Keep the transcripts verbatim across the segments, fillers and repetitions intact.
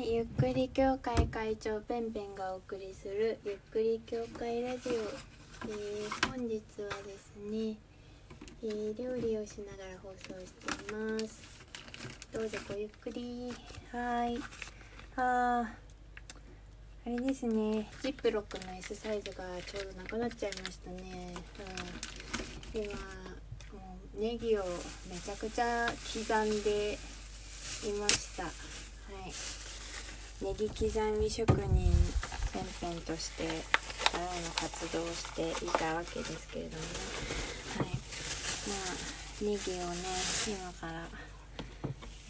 はい、ゆっくり協会会長ペンペンがお送りするゆっくり協会ラジオ、えー、本日はですね、えー、料理をしながら放送しています。どうぞごゆっくり。はい、あー、あれですね、ジップロックの S サイズがちょうどなくなっちゃいましたね。うん、今もうネギをめちゃくちゃ刻んでいました。はい、ネギ刻み職人ペンペンとしてからの活動をしていたわけですけれども、はい、まあネギをね今から、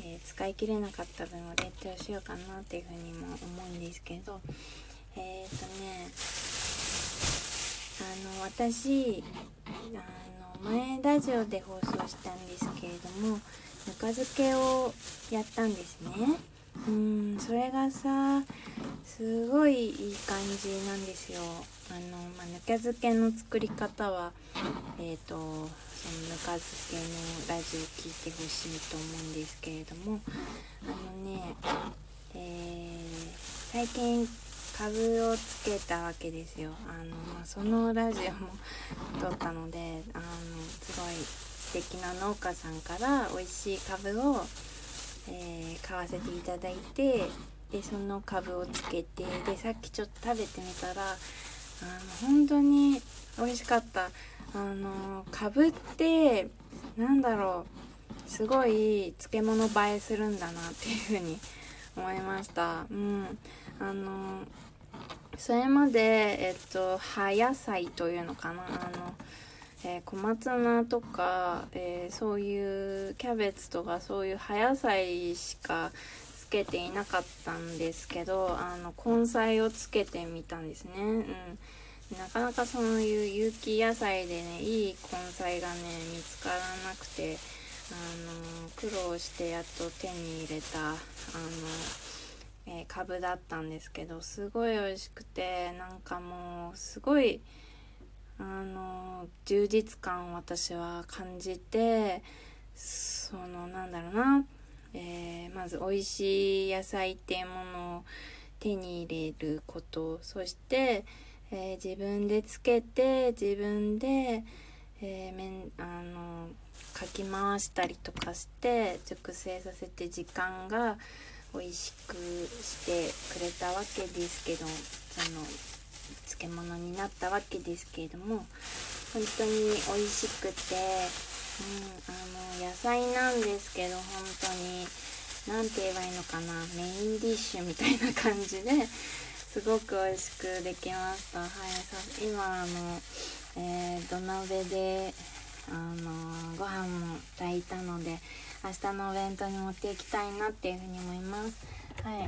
えー、使い切れなかった分を冷凍しようかなっていうふうにも思うんですけど、えっとね、あの私あの前ラジオで放送したんですけれども、ぬか漬けをやったんですね。うーん、それがさ、すごいいい感じなんですよ。あの、まあ、ぬか漬けの作り方は、えーと、そのぬか漬けのラジオ聞いてほしいと思うんですけれども、あのね、えー、最近かぶをつけたわけですよ。あの、まあ、そのラジオも撮ったので、あのすごい素敵な農家さんから美味しいかぶをえー、買わせていただいて、でそのかぶをつけて、でさっきちょっと食べてみたら、あの本当に美味しかった。あのかぶってなんだろう、すごい漬物映えするんだなっていうふうに思いました。うん、あのそれまでえっと葉野菜というのかな、あのえー、小松菜とか、えー、そういうキャベツとかそういう葉野菜しかつけていなかったんですけど、あの根菜をつけてみたんですね。うん、なかなかそういう有機野菜でね、いい根菜がね見つからなくて、あの苦労してやっと手に入れたあの、えー、カブだったんですけど、すごい美味しくて、なんかもうすごいあの充実感を私は感じて、そのなんだろうな、えー、まず美味しい野菜っていうものを手に入れること、そして、えー、自分でつけて自分で、えー、めんあのかき回したりとかして熟成させて時間が美味しくしてくれたわけですけど、その漬物になったわけですけれども、本当に美味しくて、うん、あの野菜なんですけど、本当になんて言えばいいのかな、メインディッシュみたいな感じですごく美味しくできました。はい、今あの、えー、土鍋であのご飯も炊いたので、明日のお弁当に持っていきたいなっていうふうに思います。はい、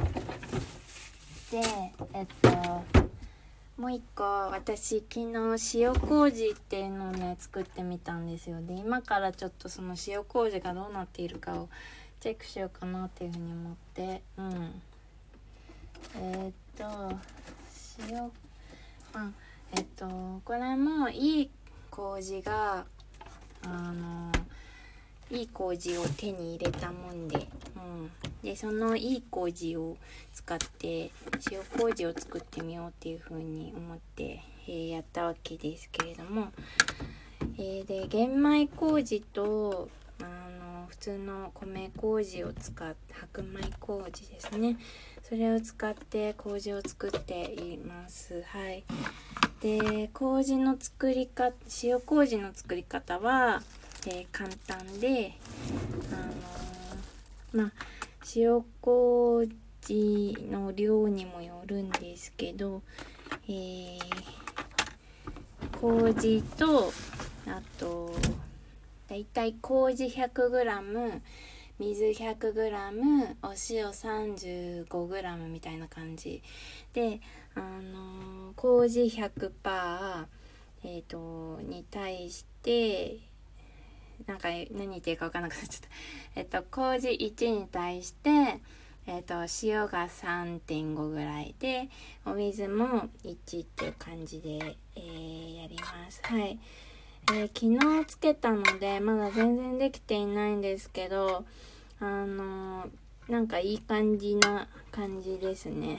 でえっともう一個、私昨日塩麹っていうのをね作ってみたんですよ。で今からちょっとその塩麹がどうなっているかをチェックしようかなっていうふうに思って、うんえー、っと塩あえっとこれもいい麹があのいい麹を手に入れたもんで、うん、でそのいい麹を使って塩麹を作ってみようっていう風に思って、えー、やったわけですけれども、えー、で玄米麹とあの普通の米麹を使って、白米麹ですね、それを使って麹を作っています。はい、で麹の作り方、塩麹の作り方はえー、簡単で、あのー、まあ塩麹の量にもよるんですけど、えー、麹とあとだいたい麹 ひゃくグラム、 水 ひゃくグラム、 お塩 さんじゅうごグラム みたいな感じで、あのー、麹 ひゃくパーセント、えーと、に対してなんか何言っていいか分からなくなっちゃった。えっと麹いちに対して、えっと、塩が さんてんご ぐらいで、お水もいちっていう感じで、えー、やります。はい、えー、昨日つけたのでまだ全然できていないんですけど、あのー、なんかいい感じな感じですね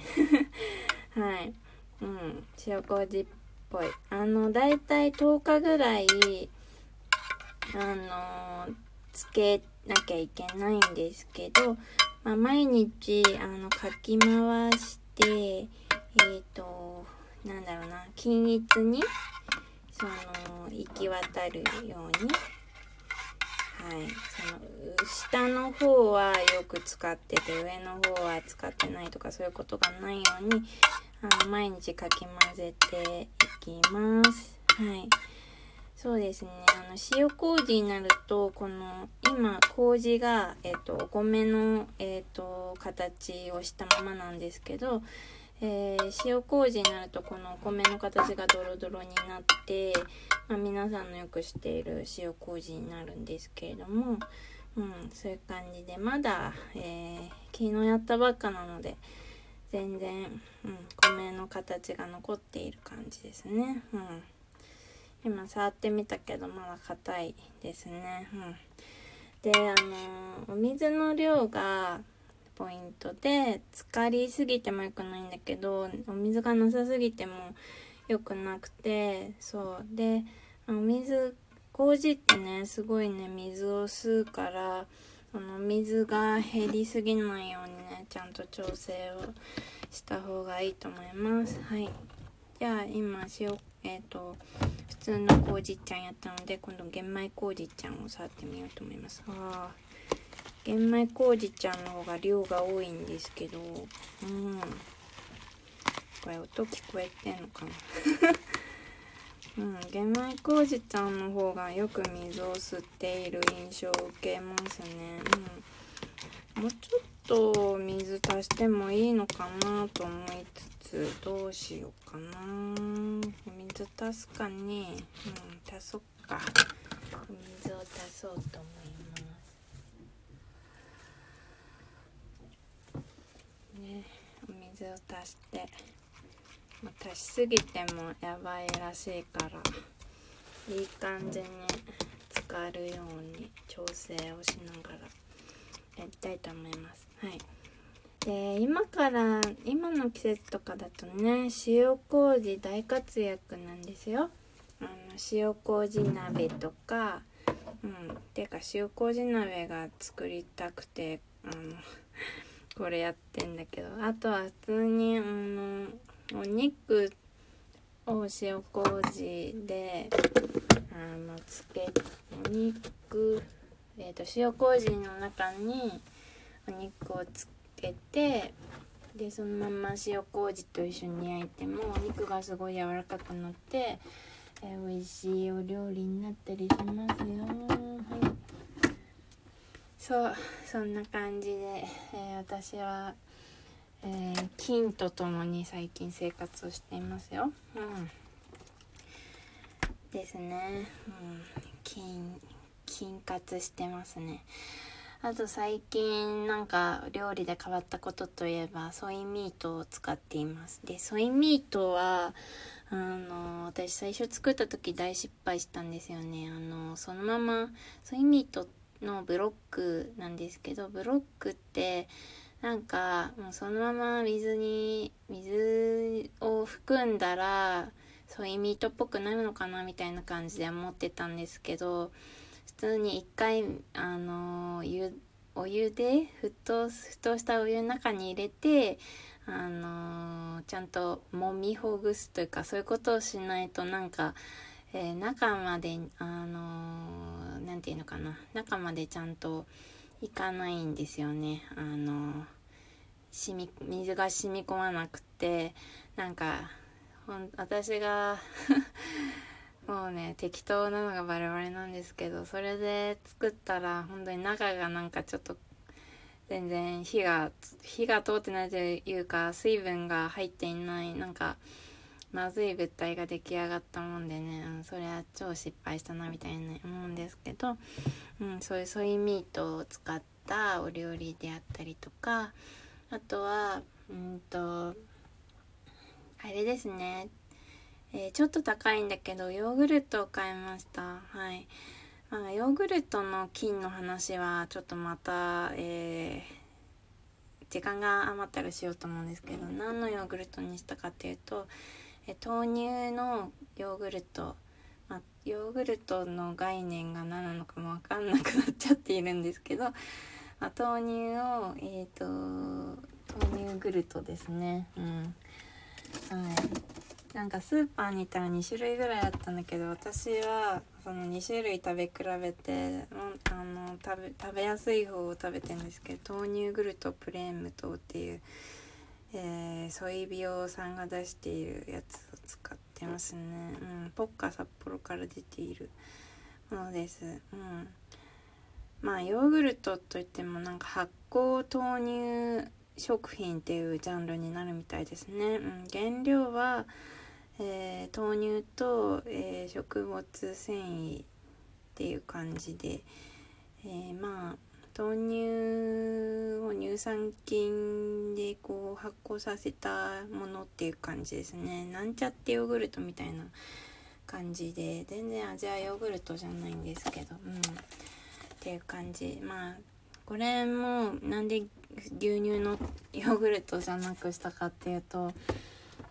はい、うん、塩麹っぽい。あのだいたいとおかぐらいあのつけなきゃいけないんですけど、まあ、毎日あのかき回してえっ、ー、となんだろうな、均一にその行き渡るように。はい、その下の方はよく使ってて上の方は使ってないとかそういうことがないようにあの毎日かき混ぜていきます。はい、そうですね、あの塩麹になるとこの今麹が、えーと、お米の、えーと、形をしたままなんですけど、えー、塩麹になるとこのお米の形がドロドロになって、まあ、皆さんのよくしている塩麹になるんですけれども、うん、そういう感じでまだ、えー、昨日やったばっかなので全然、うん、米の形が残っている感じですね、うん、今触ってみたけどまだ硬いですね、うん、で、あのー、お水の量がポイントで浸かりすぎてもよくないんだけどお水がなさすぎてもよくなくて、そうでお水麹ってねすごいね水を吸うからあの水が減りすぎないようにねちゃんと調整をした方がいいと思います。はい、じゃあ今塩えっと普通の麹ちゃんやったので今度玄米麹ちゃんを触ってみようと思います。あー玄米麹ちゃんの方が量が多いんですけど、うん、これ音聞こえてんのかなうん、玄米麹ちゃんの方がよく水を吸っている印象を受けますね、うん、もうちょっと水足してもいいのかなと思いつつどうしようかな、水足すかね、うん、足そっか、水を足そうと思いますね、お水を足して足しすぎてもやばいらしいからいい感じに浸かるように調整をしながらやりたいと思います。はい、で今から今の季節とかだとね塩麹大活躍なんですよ。あの塩麹鍋とか、うん、てか塩麹鍋が作りたくてあのこれやってんだけど、あとは普通に、うん、お肉を塩麹であのつけお肉、えーと、塩麹の中にお肉をつけてでそのまま塩麹と一緒に焼いてもお肉がすごい柔らかくなって、えー、美味しいお料理になったりしますよ。はい、そうそんな感じで、えー、私は、えー、菌とともに最近生活をしていますよ。うん、ですね、うん、菌菌活してますね。あと最近なんか料理で変わったことといえばソイミートを使っています。でソイミートはあの私最初作った時大失敗したんですよね。あのそのままソイミートってのブロックなんですけど、ブロックってなんかもうそのまま水に水を含んだらソイミートっぽくなるのかなみたいな感じで思ってたんですけど、普通に一回あの湯お湯で沸騰沸騰したお湯の中に入れてあのちゃんと揉みほぐすというかそういうことをしないとなんか、えー、中まであのなんていうのかな、中までちゃんといかないんですよね。あのしみ水が染み込まなくてなんかほん私がもうね適当なのがバレバレなんですけど、それで作ったら本当に中がなんかちょっと全然火が火が通ってないというか水分が入っていないなんかまずい物体が出来上がったもんでね、うん、それは超失敗したなみたいな思うんですけど、うん、そういうソイミートを使ったお料理であったりとか、あとはうんとあれですね、えー、ちょっと高いんだけどヨーグルトを買いました。はい、まあ、ヨーグルトの菌の話はちょっとまた、えー時間が余ったらしようと思うんですけど、何のヨーグルトにしたかっていうと、え豆乳のヨーグルト、まあ、ヨーグルトの概念が何なのかも分かんなくなっちゃっているんですけど、まあ、豆乳を、えーと、豆乳グルトですね、うんはい、なんかスーパーに行ったらにしゅるいぐらいあったんだけど、私はそのにしゅるい食べ比べて、あの 食べ、食べやすい方を食べてるんですけど、豆乳グルトプレーン無糖っていう、えー、ソイビオさんが出しているやつを使ってますね、うん、ポッカ札幌から出ているものです、うん、まあヨーグルトといってもなんか発酵豆乳食品っていうジャンルになるみたいですね、うん、原料は、えー、豆乳と、えー、食物繊維っていう感じで、えー、まあ豆乳を乳酸菌でこう発酵させたものっていう感じですね。なんちゃってヨーグルトみたいな感じで、全然味はヨーグルトじゃないんですけど、うん、っていう感じ。まあこれもなんで牛乳のヨーグルトじゃなくしたかっていうと、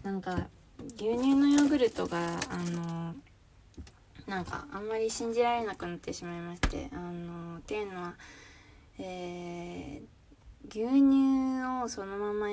なんか牛乳のヨーグルトがあのなんかあんまり信じられなくなってしまいまして、あのっていうのは、えー、牛乳をそのまま